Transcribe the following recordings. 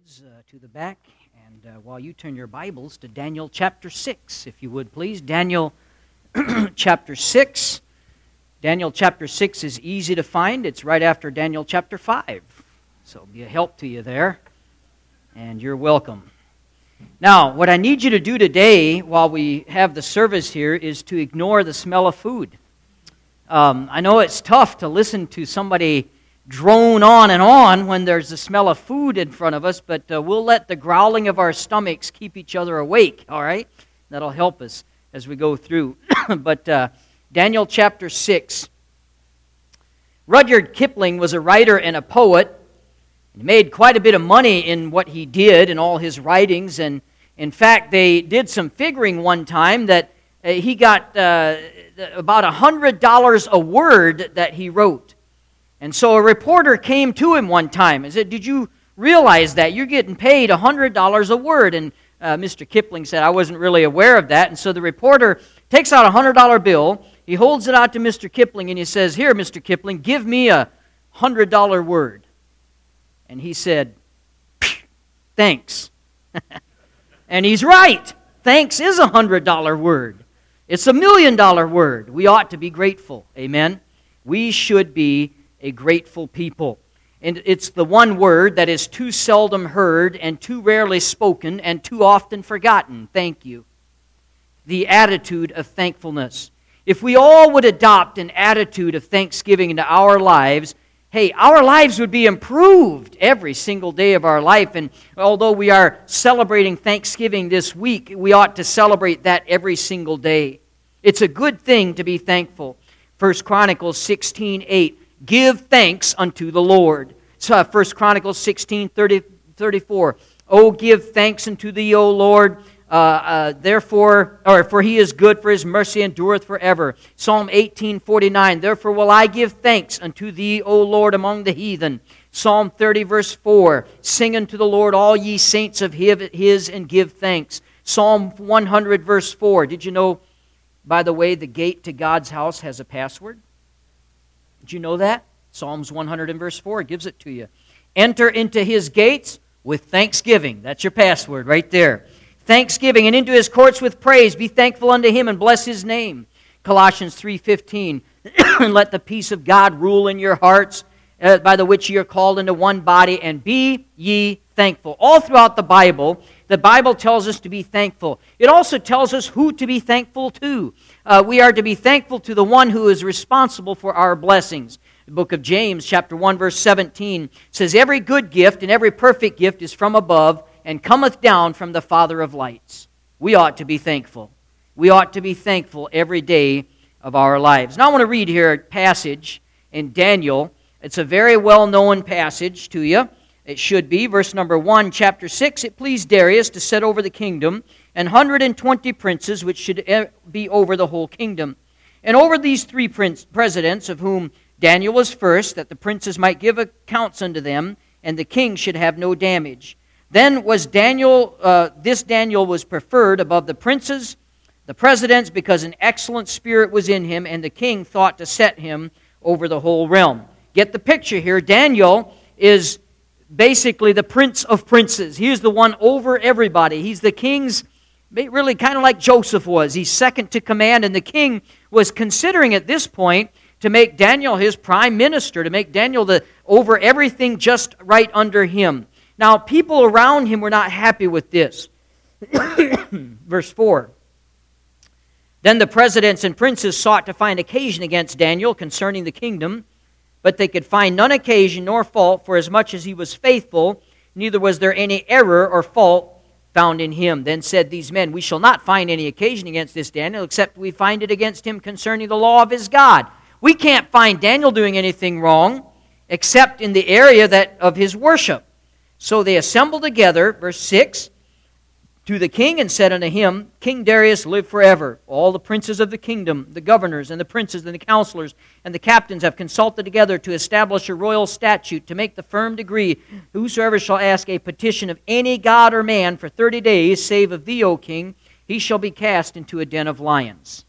kids, to the back, and while you turn your Bibles to Daniel chapter 6, if you would please. Daniel chapter 6. Daniel chapter 6 is easy to find. It's right after Daniel chapter 5, so it'll be a help to you there, and you're welcome. Now, what I need you to do today while we have the service here is to ignore the smell of food. I know it's tough to listen to somebody drone on and on when there's the smell of food in front of us, but we'll let the growling of our stomachs keep each other awake, all right? That'll help us as we go through. But Daniel chapter 6. Rudyard Kipling was a writer and a poet. He made quite a bit of money in what he did in all his writings, and in fact, they did some figuring one time that he got about $100 a word that he wrote. And so a reporter came to him one time and said, "Did you realize that? You're getting paid $100 a word." And Mr. Kipling said, "I wasn't really aware of that." And so the reporter takes out a $100 bill. He holds it out to Mr. Kipling and he says, "Here, Mr. Kipling, give me a $100 word." And he said, "Thanks." And he's right. Thanks is a $100 word. It's a $1 million word. We ought to be grateful. Amen? We should be a grateful people. And it's the one word that is too seldom heard and too rarely spoken and too often forgotten. Thank you. The attitude of thankfulness. If we all would adopt an attitude of thanksgiving into our lives, hey, our lives would be improved every single day of our life. And although we are celebrating Thanksgiving this week, we ought to celebrate that every single day. It's a good thing to be thankful. 1 Chronicles 16:8. Give thanks unto the Lord. So 1 Chronicles 16:34. Oh, give thanks unto thee, O Lord, for he is good, for his mercy endureth forever. Psalm 18:49. Therefore will I give thanks unto thee, O Lord, among the heathen. Psalm 30:4. Sing unto the Lord, all ye saints of his, and give thanks. Psalm 100:4. Did you know, by the way, the gate to God's house has a password? Did you know that? Psalms 100:4 gives it to you. Enter into his gates with thanksgiving. That's your password right there. Thanksgiving, and into his courts with praise. Be thankful unto him and bless his name. Colossians 3:15. And let the peace of God rule in your hearts, by the which ye are called into one body, and be ye thankful. All throughout the Bible tells us to be thankful. It also tells us who to be thankful to. We are to be thankful to the one who is responsible for our blessings. The book of James, chapter 1, verse 17, says, "Every good gift and every perfect gift is from above and cometh down from the Father of lights." We ought to be thankful. We ought to be thankful every day of our lives. Now I want to read here a passage in Daniel. It's a very well-known passage to you. It should be. Verse number 1, chapter 6, "It pleased Darius to set over the kingdom, 120 princes, which should be over the whole kingdom. And over these three presidents, of whom Daniel was first, that the princes might give accounts unto them, and the king should have no damage. Then was Daniel, this Daniel was preferred above the princes, the presidents, because an excellent spirit was in him, and the king thought to set him over the whole realm." Get the picture here. Daniel is basically the prince of princes. He is the one over everybody. He's the king's, really kind of like Joseph was. He's second to command, and the king was considering at this point to make Daniel his prime minister, to make Daniel the over everything just right under him. Now, people around him were not happy with this. Verse 4. "Then the presidents and princes sought to find occasion against Daniel concerning the kingdom, but they could find none occasion nor fault, for as much as he was faithful, neither was there any error or fault found in him. Then said these men, We shall not find any occasion against this Daniel, except we find it against him concerning the law of his God." We can't find Daniel doing anything wrong, except in the area that of his worship. "So they assembled together," verse 6, "to the king and said unto him, King Darius, live forever. All the princes of the kingdom, the governors and the princes and the counselors and the captains have consulted together to establish a royal statute, to make the firm decree, whosoever shall ask a petition of any god or man for 30 days, save of thee, O king, he shall be cast into a den of lions.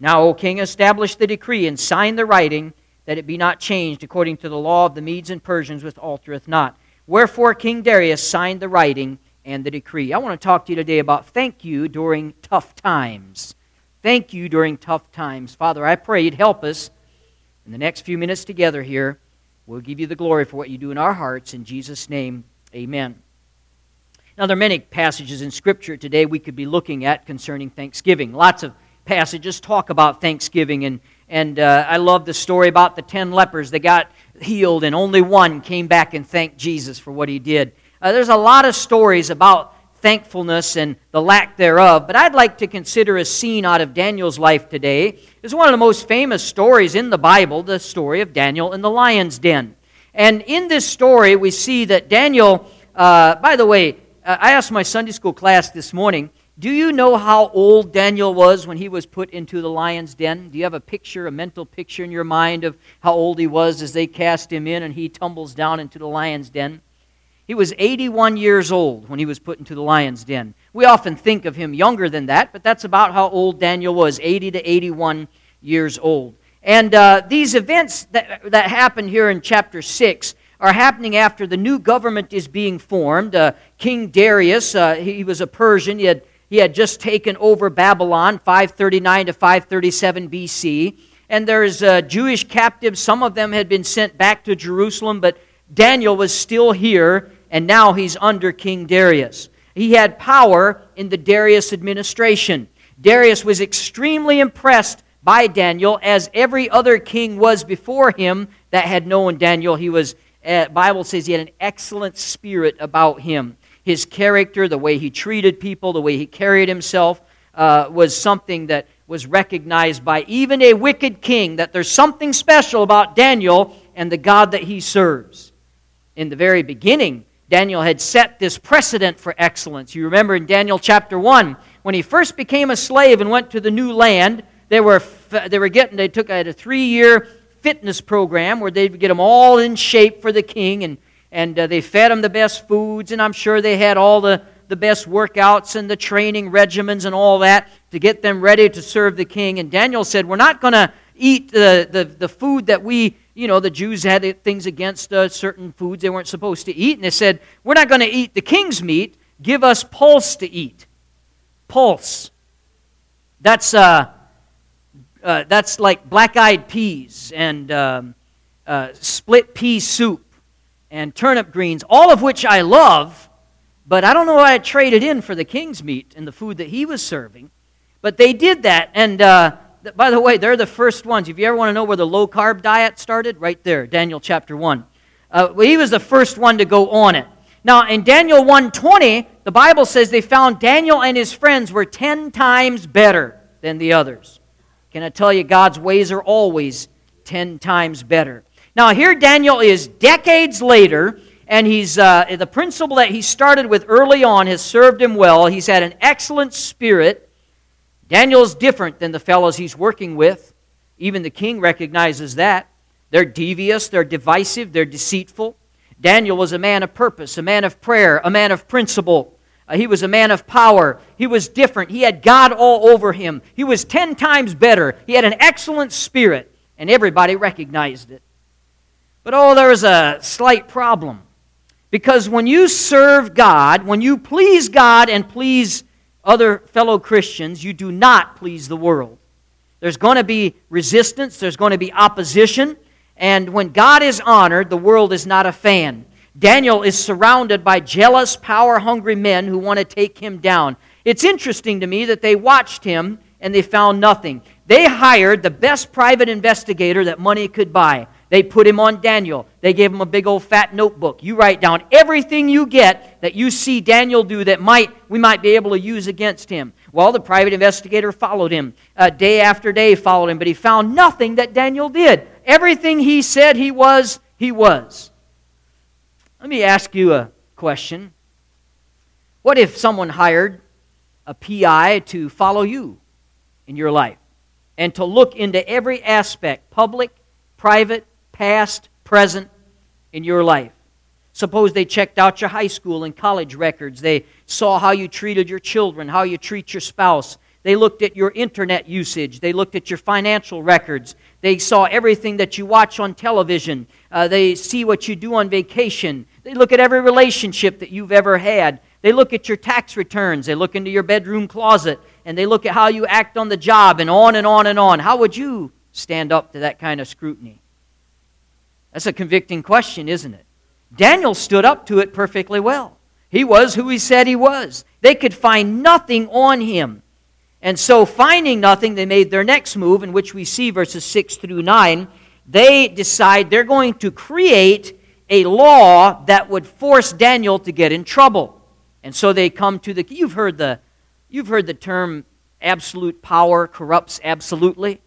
Now, O king, establish the decree and sign the writing, that it be not changed according to the law of the Medes and Persians, which altereth not. Wherefore King Darius signed the writing and the decree. I want to talk to you today about thank you during tough times. Thank you during tough times. Father, I pray you'd help us in the next few minutes together here. We'll give you the glory for what you do in our hearts. In Jesus' name, amen. Now, there are many passages in Scripture today we could be looking at concerning Thanksgiving. Lots of passages talk about Thanksgiving, and I love the story about the 10 lepers that got healed, and only one came back and thanked Jesus for what he did. There's a lot of stories about thankfulness and the lack thereof, but I'd like to consider a scene out of Daniel's life today. It's one of the most famous stories in the Bible, the story of Daniel in the lion's den. And in this story, we see that Daniel, by the way, I asked my Sunday school class this morning, do you know how old Daniel was when he was put into the lion's den? Do you have a picture, a mental picture in your mind of how old he was as they cast him in and he tumbles down into the lion's den? He was 81 years old when he was put into the lion's den. We often think of him younger than that, but that's about how old Daniel was, 80 to 81 years old. And these events that happened here in chapter 6 are happening after the new government is being formed. King Darius, he was a Persian. He had just taken over Babylon, 539 to 537 BC. And there's Jewish captives. Some of them had been sent back to Jerusalem, but Daniel was still here, and now he's under King Darius. He had power in the Darius administration. Darius was extremely impressed by Daniel, as every other king was before him that had known Daniel. He was, the Bible says he had an excellent spirit about him. His character, the way he treated people, the way he carried himself, was something that was recognized by even a wicked king, that there's something special about Daniel and the God that he serves. In the very beginning, Daniel had set this precedent for excellence. You remember in Daniel chapter 1, when he first became a slave and went to the new land, they took a 3-year fitness program where they'd get them all in shape for the king, and they fed them the best foods, and I'm sure they had all the best workouts and the training regimens and all that to get them ready to serve the king. And Daniel said, we're not going to eat the food that we, the Jews had things against certain foods they weren't supposed to eat. And they said, we're not going to eat the king's meat. Give us pulse to eat. Pulse. That's like black-eyed peas and split pea soup and turnip greens, all of which I love, but I don't know why I traded in for the king's meat and the food that he was serving. But they did that, and by the way, they're the first ones. If you ever want to know where the low-carb diet started, right there, Daniel chapter 1. He was the first one to go on it. Now, in Daniel 1:20, the Bible says they found Daniel and his friends were 10 times better than the others. Can I tell you, God's ways are always 10 times better. Now, here Daniel is decades later, and he's the principle that he started with early on has served him well. He's had an excellent spirit. Daniel's different than the fellows he's working with. Even the king recognizes that. They're devious, they're divisive, they're deceitful. Daniel was a man of purpose, a man of prayer, a man of principle. He was a man of power. He was different. He had God all over him. He was 10 times better. He had an excellent spirit, and everybody recognized it. But there was a slight problem. Because when you serve God, when you please God and please other fellow Christians, you do not please the world. There's going to be resistance. There's going to be opposition. And when God is honored, the world is not a fan. Daniel is surrounded by jealous, power-hungry men who want to take him down. It's interesting to me that they watched him and they found nothing. They hired the best private investigator that money could buy. They put him on Daniel. They gave him a big old fat notebook. You write down everything you get that you see Daniel do that we might be able to use against him. Well, the private investigator followed him. Day after day followed him, but he found nothing that Daniel did. Everything he said he was, he was. Let me ask you a question. What if someone hired a PI to follow you in your life and to look into every aspect, public, private, past, present, in your life? Suppose they checked out your high school and college records. They saw how you treated your children, how you treat your spouse. They looked at your internet usage. They looked at your financial records. They saw everything that you watch on television. They see what you do on vacation. They look at every relationship that you've ever had. They look at your tax returns. They look into your bedroom closet. And they look at how you act on the job and on and on and on. How would you stand up to that kind of scrutiny? That's a convicting question, isn't it? Daniel stood up to it perfectly well. He was who he said he was. They could find nothing on him. And so finding nothing, they made their next move, in which we see verses 6 through 9. They decide they're going to create a law that would force Daniel to get in trouble. And so they come to the... You've heard the term absolute power corrupts absolutely.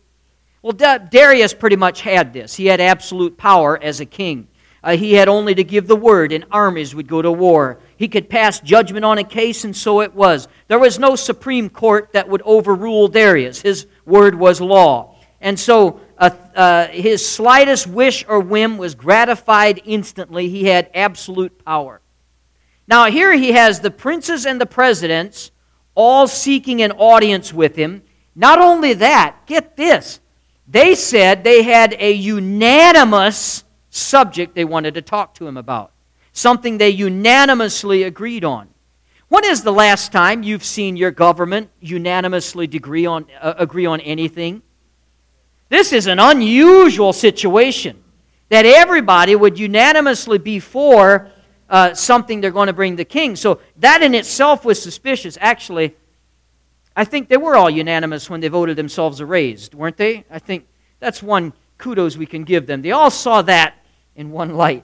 Well, Darius pretty much had this. He had absolute power as a king. He had only to give the word, and armies would go to war. He could pass judgment on a case, and so it was. There was no Supreme Court that would overrule Darius. His word was law. And so his slightest wish or whim was gratified instantly. He had absolute power. Now here he has the princes and the presidents all seeking an audience with him. Not only that, get this, they said they had a unanimous subject they wanted to talk to him about, something they unanimously agreed on. When is the last time you've seen your government unanimously agree on anything? This is an unusual situation that everybody would unanimously be for something they're going to bring the king. So that in itself was suspicious. Actually, I think they were all unanimous when they voted themselves a raise, weren't they? I think that's one kudos we can give them. They all saw that in one light.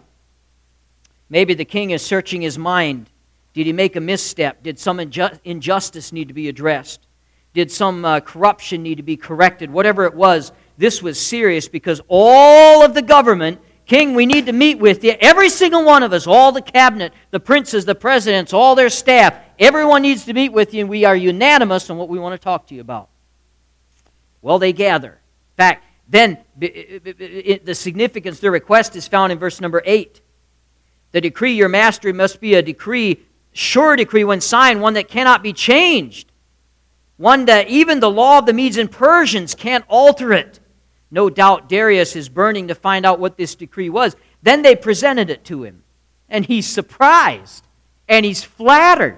Maybe the king is searching his mind. Did he make a misstep? Did some injustice need to be addressed? Did some corruption need to be corrected? Whatever it was, this was serious, because all of the government, king, we need to meet with you. Every single one of us, all the cabinet, the princes, the presidents, all their staff, everyone needs to meet with you, and we are unanimous on what we want to talk to you about. Well, they gather. In fact, then the significance of their request is found in verse number 8. The decree, your master, must be a decree, sure decree when signed, one that cannot be changed. One that even the law of the Medes and Persians can't alter it. No doubt Darius is burning to find out what this decree was. Then they presented it to him. And he's surprised. And he's flattered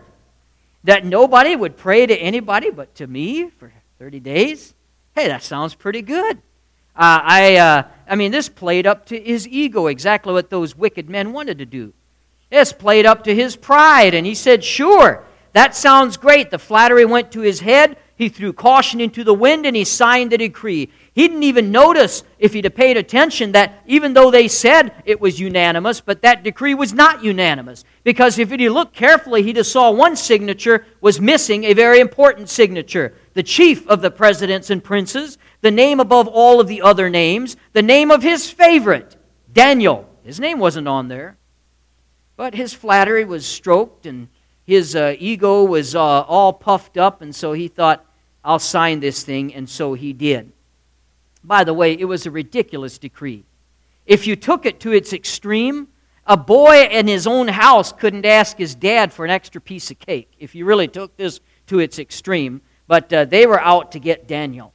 that nobody would pray to anybody but to me for 30 days. Hey, that sounds pretty good. I mean, this played up to his ego, exactly what those wicked men wanted to do. This played up to his pride. And he said, sure, that sounds great. The flattery went to his head. He threw caution into the wind, and he signed the decree. He didn't even notice, if he'd have paid attention, that even though they said it was unanimous, but that decree was not unanimous. Because if he looked carefully, he'd have saw one signature was missing, a very important signature. The chief of the presidents and princes, the name above all of the other names, the name of his favorite, Daniel. His name wasn't on there. But his flattery was stroked, and his ego was all puffed up, and so he thought, I'll sign this thing, and so he did. By the way, it was a ridiculous decree. If you took it to its extreme, a boy in his own house couldn't ask his dad for an extra piece of cake, if you really took this to its extreme. But they were out to get Daniel.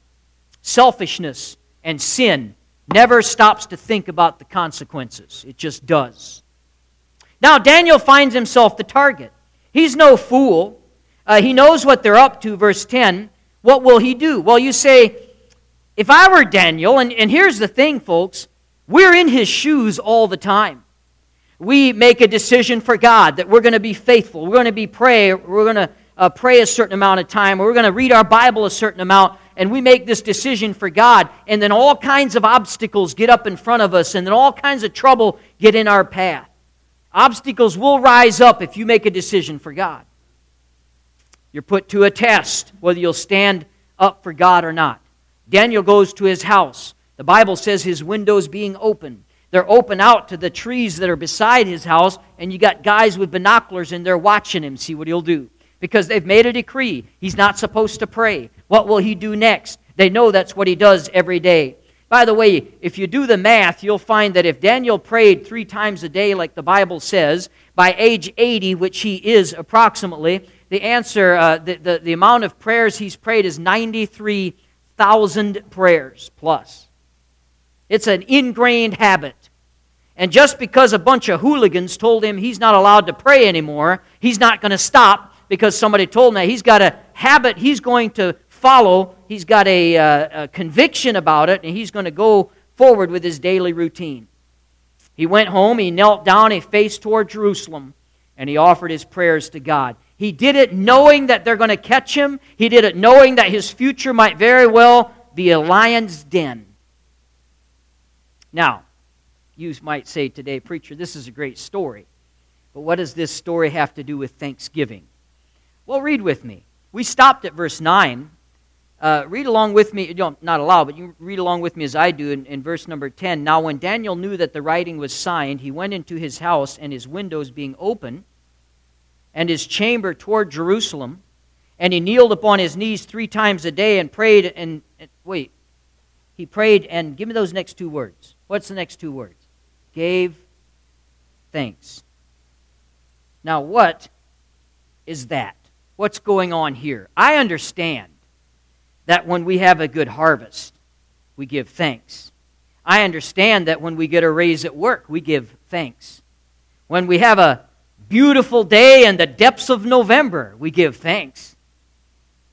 Selfishness and sin never stops to think about the consequences. It just does. Now, Daniel finds himself the target. He's no fool. He knows what they're up to, verse 10. What will he do? Well, you say, if I were Daniel, and here's the thing, folks, we're in his shoes all the time. We make a decision for God that we're going to be faithful, we're going to be we're going to pray a certain amount of time, or we're going to read our Bible a certain amount, and we make this decision for God, and then all kinds of obstacles get up in front of us, and then all kinds of trouble get in our path. Obstacles will rise up if you make a decision for God. You're put to a test whether you'll stand up for God or not. Daniel goes to his house. The Bible says his windows being open. They're open out to the trees that are beside his house, and you got guys with binoculars in there watching him, see what he'll do. Because they've made a decree. He's not supposed to pray. What will he do next? They know that's what he does every day. By the way, if you do the math, you'll find that if Daniel prayed 3 times a day, like the Bible says, by age 80, which he is approximately, the answer, the amount of prayers he's prayed is 93,000 prayers plus. It's an ingrained habit. And just because a bunch of hooligans told him he's not allowed to pray anymore, he's not going to stop because somebody told him that. He's got a habit he's going to follow. He's got a conviction about it, and he's going to go forward with his daily routine. He went home, he knelt down, he faced toward Jerusalem, and he offered his prayers to God. He did it knowing that they're going to catch him. He did it knowing that his future might very well be a lion's den. Now, you might say today, preacher, this is a great story. But what does this story have to do with thanksgiving? Well, read with me. We stopped at verse 9. Read along with me, not aloud, but you read along with me as I do in verse number 10. Now when Daniel knew that the writing was signed, he went into his house, and his windows being open, and his chamber toward Jerusalem, and he kneeled upon his knees 3 times a day and prayed, and give me those next 2 words. What's the next 2 words? Gave thanks. Now what is that? What's going on here? I understand that when we have a good harvest, we give thanks. I understand that when we get a raise at work, we give thanks. When we have a beautiful day in the depths of November, we give thanks.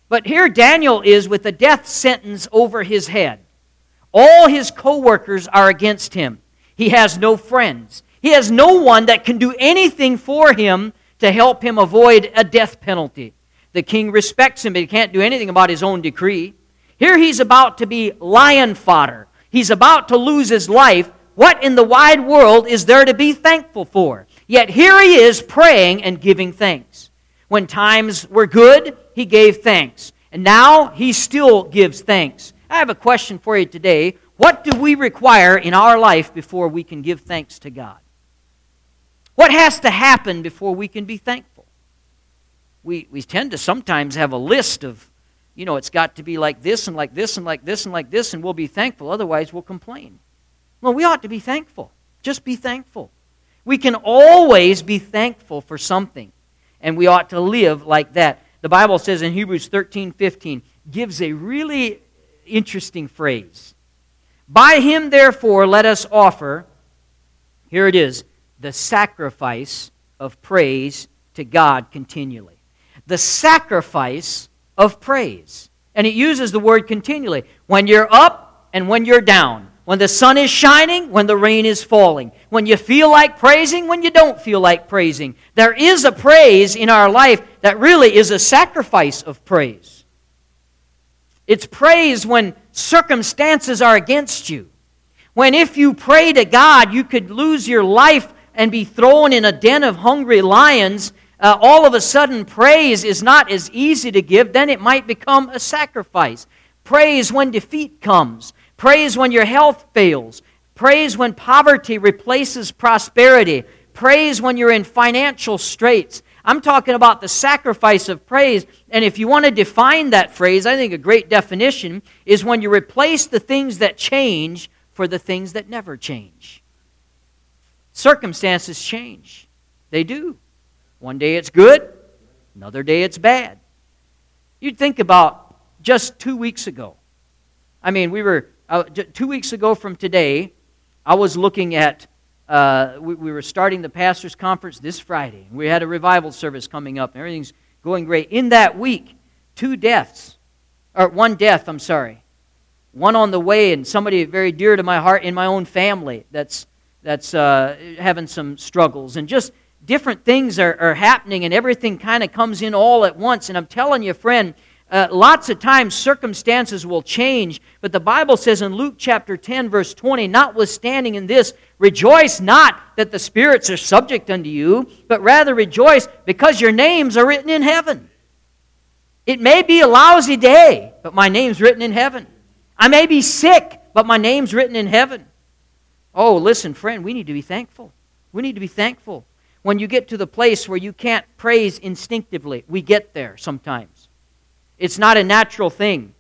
But here Daniel is with a death sentence over his head. All his co-workers are against him. He has no friends. He has no one that can do anything for him to help him avoid a death penalty. The king respects him, but he can't do anything about his own decree. Here he's about to be lion fodder. He's about to lose his life. What in the wide world is there to be thankful for? Yet here he is praying and giving thanks. When times were good, he gave thanks. And now he still gives thanks. I have a question for you today. What do we require in our life before we can give thanks to God? What has to happen before we can be thankful? We tend to sometimes have a list of, it's got to be like this and like this and like this and like this, and we'll be thankful, otherwise we'll complain. Well, we ought to be thankful. Just be thankful. We can always be thankful for something, and we ought to live like that. The Bible says in Hebrews 13:15, gives a really interesting phrase. By him, therefore, let us offer, here it is, the sacrifice of praise to God continually. The sacrifice of praise. And it uses the word continually. When you're up and when you're down. When the sun is shining, when the rain is falling. When you feel like praising, when you don't feel like praising. There is a praise in our life that really is a sacrifice of praise. It's praise when circumstances are against you. When if you pray to God, you could lose your life and be thrown in a den of hungry lions. All of a sudden, praise is not as easy to give. Then it might become a sacrifice. Praise when defeat comes. Praise when your health fails. Praise when poverty replaces prosperity. Praise when you're in financial straits. I'm talking about the sacrifice of praise. And if you want to define that phrase, I think a great definition is when you replace the things that change for the things that never change. Circumstances change. They do. One day it's good. Another day it's bad. You'd think about just 2 weeks ago. I mean, 2 weeks ago from today, I was looking at, we were starting the pastor's conference this Friday. We had a revival service coming up, and everything's going great. In that week, 1 death. One on the way, and somebody very dear to my heart in my own family that's having some struggles. And just different things are happening, and everything kind of comes in all at once. And I'm telling you, friend, lots of times circumstances will change, but the Bible says in Luke chapter 10, verse 20, notwithstanding in this, rejoice not that the spirits are subject unto you, but rather rejoice because your names are written in heaven. It may be a lousy day, but my name's written in heaven. I may be sick, but my name's written in heaven. Oh, listen, friend, we need to be thankful. We need to be thankful. When you get to the place where you can't praise instinctively, we get there sometimes. It's not a natural thing.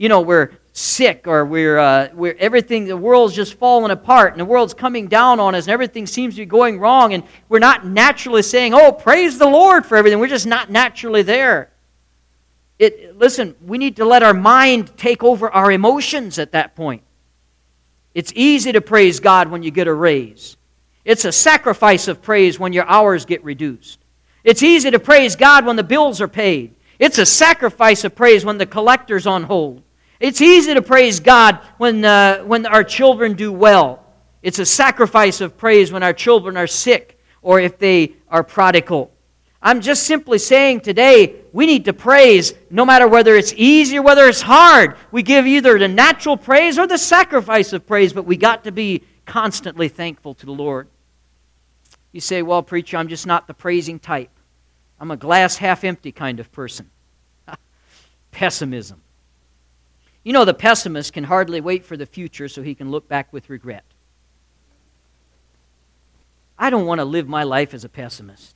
We're sick or we're everything, the world's just falling apart and the world's coming down on us and everything seems to be going wrong and we're not naturally saying, oh, praise the Lord for everything. We're just not naturally there. Listen, we need to let our mind take over our emotions at that point. It's easy to praise God when you get a raise. It's a sacrifice of praise when your hours get reduced. It's easy to praise God when the bills are paid. It's a sacrifice of praise when the collector's on hold. It's easy to praise God when our children do well. It's a sacrifice of praise when our children are sick or if they are prodigal. I'm just simply saying today, we need to praise no matter whether it's easy or whether it's hard. We give either the natural praise or the sacrifice of praise, but we got to be constantly thankful to the Lord. You say, well, preacher, I'm just not the praising type. I'm a glass half empty kind of person. Pessimism. You know, the pessimist can hardly wait for the future so he can look back with regret. I don't want to live my life as a pessimist.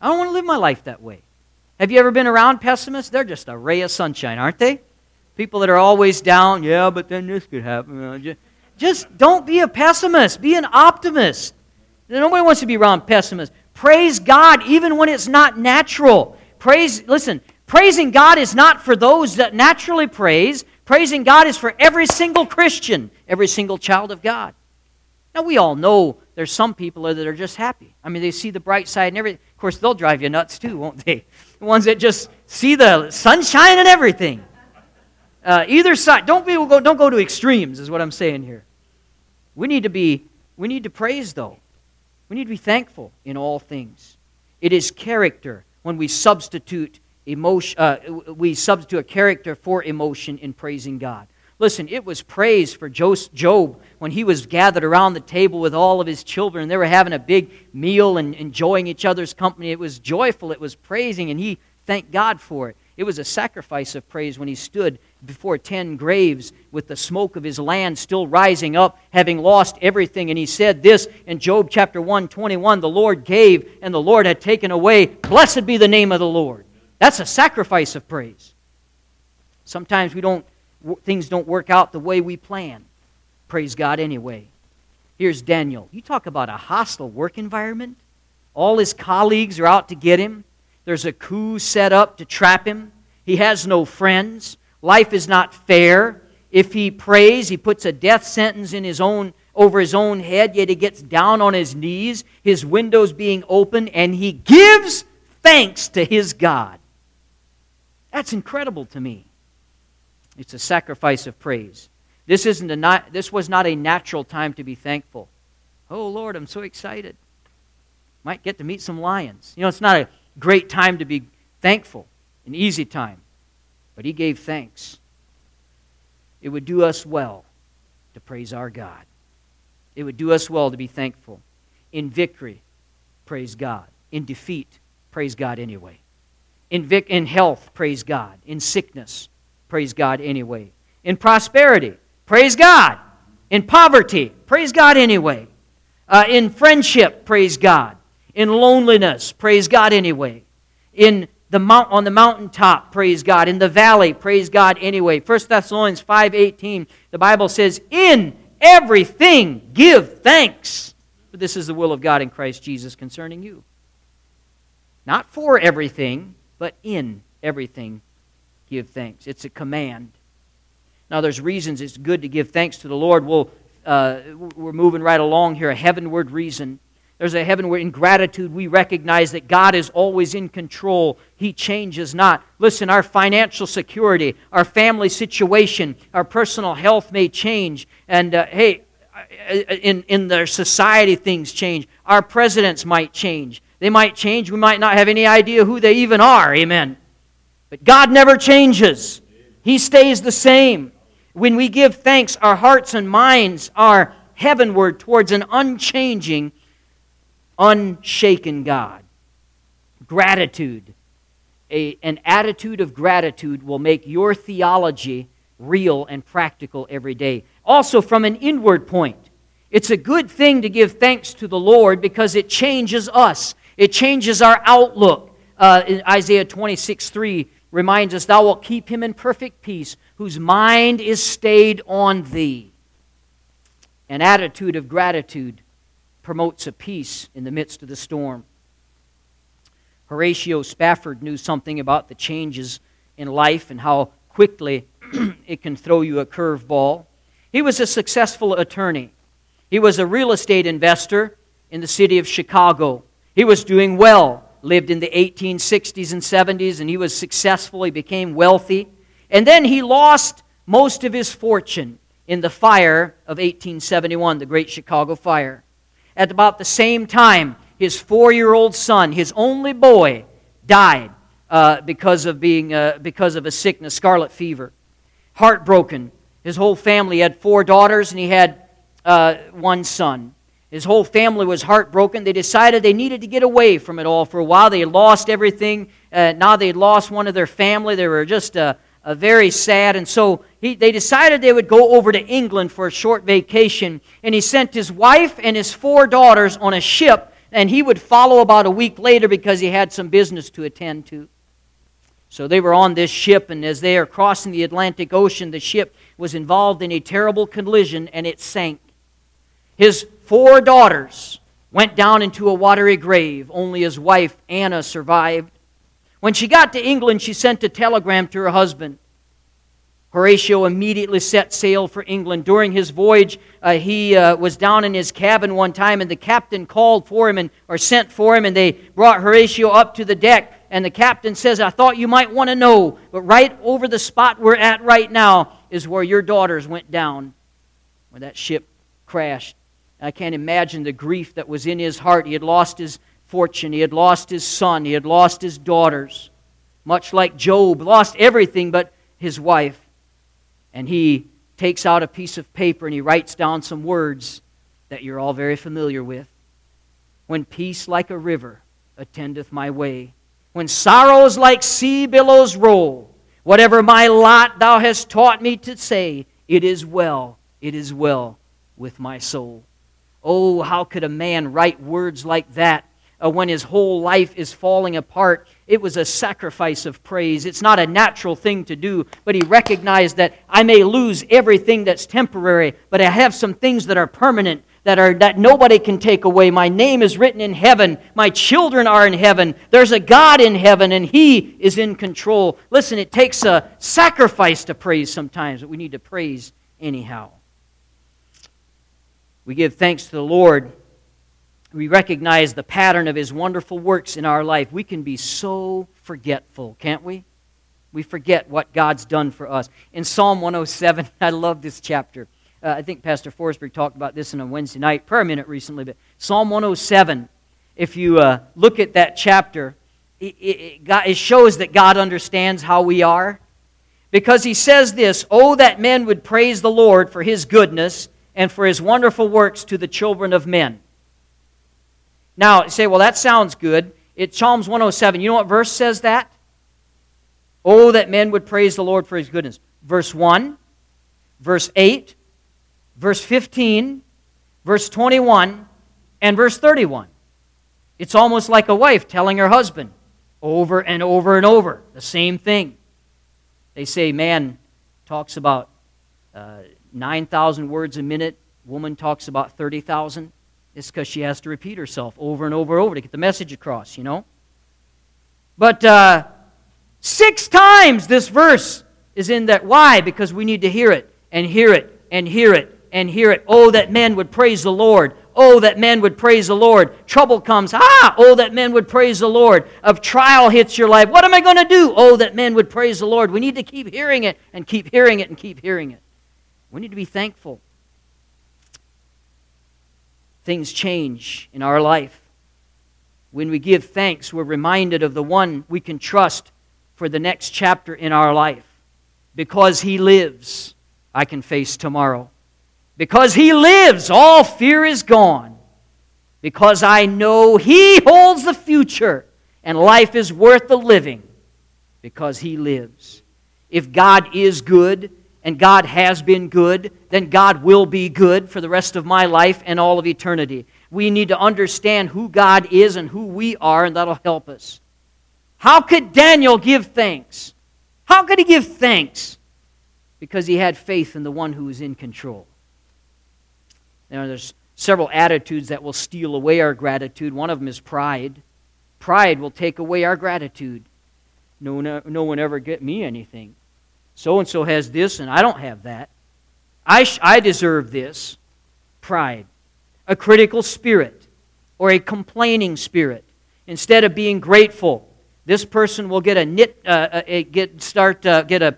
I don't want to live my life that way. Have you ever been around pessimists? They're just a ray of sunshine, aren't they? People that are always down, yeah, but then this could happen. Just don't be a pessimist. Be an optimist. Nobody wants to be around pessimists. Praise God even when it's not natural. Praising God is not for those that naturally praise. Praising God is for every single Christian, every single child of God. Now, we all know there's some people that are just happy. I mean, they see the bright side and everything. Of course, they'll drive you nuts too, won't they? The ones that just see the sunshine and everything. Either side. Don't go to extremes is what I'm saying here. We need to praise, though. We need to be thankful in all things. It is character when we substitute emotion. We substitute a character for emotion in praising God. Listen, it was praise for Job when he was gathered around the table with all of his children. They were having a big meal and enjoying each other's company. It was joyful. It was praising, and he thanked God for it. It was a sacrifice of praise when he stood before 10 graves with the smoke of his land still rising up, having lost everything. And he said this in Job chapter 1:21, the Lord gave and the Lord had taken away. Blessed be the name of the Lord. That's a sacrifice of praise. Sometimes things don't work out the way we plan. Praise God anyway. Here's Daniel. You talk about a hostile work environment. All his colleagues are out to get him. There's a coup set up to trap him. He has no friends. Life is not fair. If he prays, he puts a death sentence over his own head, yet he gets down on his knees, his windows being open, and he gives thanks to his God. That's incredible to me. It's a sacrifice of praise. This was not a natural time to be thankful. Oh, Lord, I'm so excited. Might get to meet some lions. You know, it's not a great time to be thankful, an easy time. But he gave thanks. It would do us well to praise our God. It would do us well to be thankful. In victory, praise God. In defeat, praise God anyway. In health, praise God. In sickness, praise God anyway. In prosperity, praise God. In poverty, praise God anyway. In friendship, praise God. In loneliness, praise God anyway. On the mountaintop, praise God. In the valley, praise God anyway. 1 Thessalonians 5:18, the Bible says, in everything give thanks. For this is the will of God in Christ Jesus concerning you. Not for everything, but in everything give thanks. It's a command. Now, there's reasons it's good to give thanks to the Lord. We're moving right along here. A heavenward reason. There's a heavenward. In gratitude, we recognize that God is always in control. He changes not. Listen, our financial security, our family situation, our personal health may change. And in their society, things change. Our presidents might change. They might change. We might not have any idea who they even are. Amen. But God never changes. He stays the same. When we give thanks, our hearts and minds are heavenward towards an unchanging, unshaken God. Gratitude. An attitude of gratitude will make your theology real and practical every day. Also, from an inward point, it's a good thing to give thanks to the Lord because it changes us. It changes our outlook. In Isaiah 26:3 reminds us, thou wilt keep him in perfect peace, whose mind is stayed on thee. An attitude of gratitude promotes a peace in the midst of the storm. Horatio Spafford knew something about the changes in life and how quickly it can throw you a curveball. He was a successful attorney. He was a real estate investor in the city of Chicago. He was doing well, lived in the 1860s and 70s, and he was successful. He became wealthy. And then he lost most of his fortune in the fire of 1871, the Great Chicago Fire. At about the same time, his 4-year-old son, his only boy, died because of a sickness, scarlet fever. Heartbroken. His whole family had 4 daughters, and he had 1 son. His whole family was heartbroken. They decided they needed to get away from it all for a while. They had lost everything. Now they had lost one of their family. They were just very sad. And so they decided they would go over to England for a short vacation. And he sent his wife and his 4 daughters on a ship. And he would follow about a week later because he had some business to attend to. So they were on this ship. And as they are crossing the Atlantic Ocean, the ship was involved in a terrible collision and it sank. His 4 daughters went down into a watery grave. Only his wife, Anna, survived. When she got to England, she sent a telegram to her husband. Horatio immediately set sail for England. During his voyage, he was down in his cabin one time, and the captain called for him or sent for him, and they brought Horatio up to the deck. And the captain says, "I thought you might want to know, but right over the spot we're at right now is where your daughters went down when that ship crashed." I can't imagine the grief that was in his heart. He had lost his fortune. He had lost his son. He had lost his daughters. Much like Job, lost everything but his wife. And he takes out a piece of paper and he writes down some words that you're all very familiar with. "When peace like a river attendeth my way, when sorrows like sea billows roll, whatever my lot thou hast taught me to say, it is well with my soul." Oh, how could a man write words like that when his whole life is falling apart? It was a sacrifice of praise. It's not a natural thing to do, but he recognized that I may lose everything that's temporary, but I have some things that are permanent, that nobody can take away. My name is written in heaven. My children are in heaven. There's a God in heaven, and He is in control. Listen, it takes a sacrifice to praise sometimes, but we need to praise anyhow. We give thanks to the Lord. We recognize the pattern of His wonderful works in our life. We can be so forgetful, can't we? We forget what God's done for us. In Psalm 107, I love this chapter. I think Pastor Forsberg talked about this on a Wednesday night prayer minute recently, but Psalm 107, if you look at that chapter, it shows that God understands how we are. Because He says this, "Oh, that men would praise the Lord for His goodness and for His wonderful works to the children of men." Now, you say, well, that sounds good. It's Psalms 107. You know what verse says that? Oh, that men would praise the Lord for His goodness. Verse 1, verse 8, verse 15, verse 21, and verse 31. It's almost like a wife telling her husband over and over and over the same thing. They say man talks about 9,000 words a minute. Woman talks about 30,000. It's because she has to repeat herself over and over and over to get the message across, you know. But 6 times this verse is in that. Why? Because we need to hear it and hear it and hear it and hear it. Oh, that men would praise the Lord. Oh, that men would praise the Lord. Trouble comes. Oh, that men would praise the Lord. Of trial hits your life. What am I going to do? Oh, that men would praise the Lord. We need to keep hearing it and keep hearing it and keep hearing it. We need to be thankful. Things change in our life. When we give thanks, we're reminded of the one we can trust for the next chapter in our life. Because He lives, I can face tomorrow. Because He lives, all fear is gone. Because I know He holds the future and life is worth the living because He lives. If God is good and God has been good, then God will be good for the rest of my life and all of eternity. We need to understand who God is and who we are, and that'll help us. How could Daniel give thanks? How could he give thanks? Because he had faith in the one who is in control. You know, there's several attitudes that will steal away our gratitude. One of them is pride. Pride will take away our gratitude. No one ever get me anything. So-and-so has this, and I don't have that. I deserve this. Pride. A critical spirit. or a complaining spirit. Instead of being grateful, this person will get get a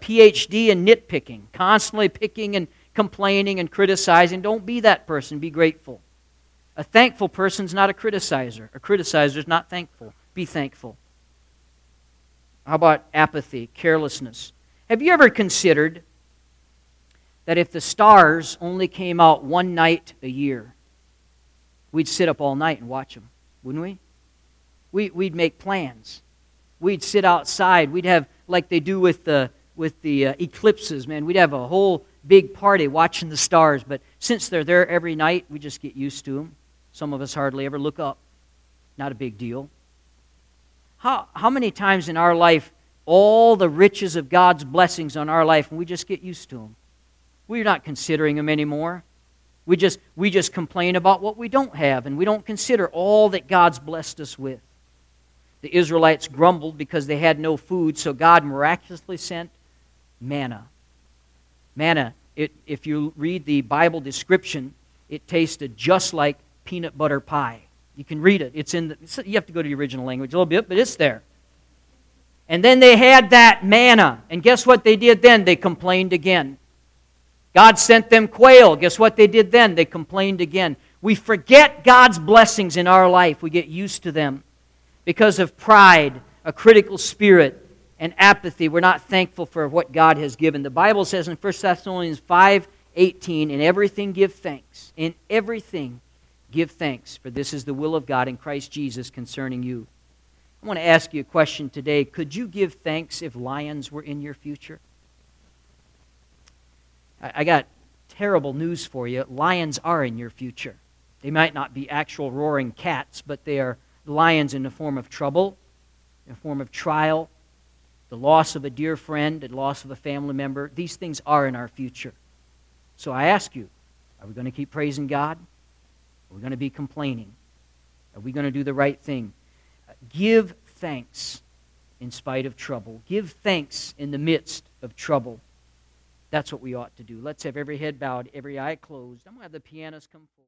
PhD in nitpicking, constantly picking and complaining and criticizing. Don't be that person. Be grateful. A thankful person's not a criticizer. A criticizer's not thankful. Be thankful. How about apathy, carelessness? Have you ever considered that if the stars only came out one night a year, we'd sit up all night and watch them, wouldn't we? We'd make plans. We'd sit outside. We'd have, like they do with the eclipses, man. We'd have a whole big party watching the stars. But since they're there every night, we just get used to them. Some of us hardly ever look up. Not a big deal. How many times in our life, all the riches of God's blessings on our life, and we just get used to them? We're not considering them anymore. We just complain about what we don't have, and we don't consider all that God's blessed us with. The Israelites grumbled because they had no food, so God miraculously sent manna. Manna, if you read the Bible description, it tasted just like peanut butter pie. You can read it. It's in the, you have to go to the original language a little bit, but it's there. And then they had that manna, and guess what they did then? They complained again. God sent them quail. Guess what they did then? They complained again. We forget God's blessings in our life. We get used to them because of pride, a critical spirit, and apathy. We're not thankful for what God has given. The Bible says in 1 Thessalonians 5:18, in everything give thanks. In everything give thanks, for this is the will of God in Christ Jesus concerning you. I want to ask you a question today. Could you give thanks if lions were in your future? I got terrible news for you. Lions are in your future. They might not be actual roaring cats, but they are lions in the form of trouble, in the form of trial, the loss of a dear friend, the loss of a family member. These things are in our future. So I ask you, are we going to keep praising God? Are we going to be complaining? Are we going to do the right thing? Give thanks in spite of trouble. Give thanks in the midst of trouble. That's what we ought to do. Let's have every head bowed, every eye closed. I'm going to have the pianos come forward.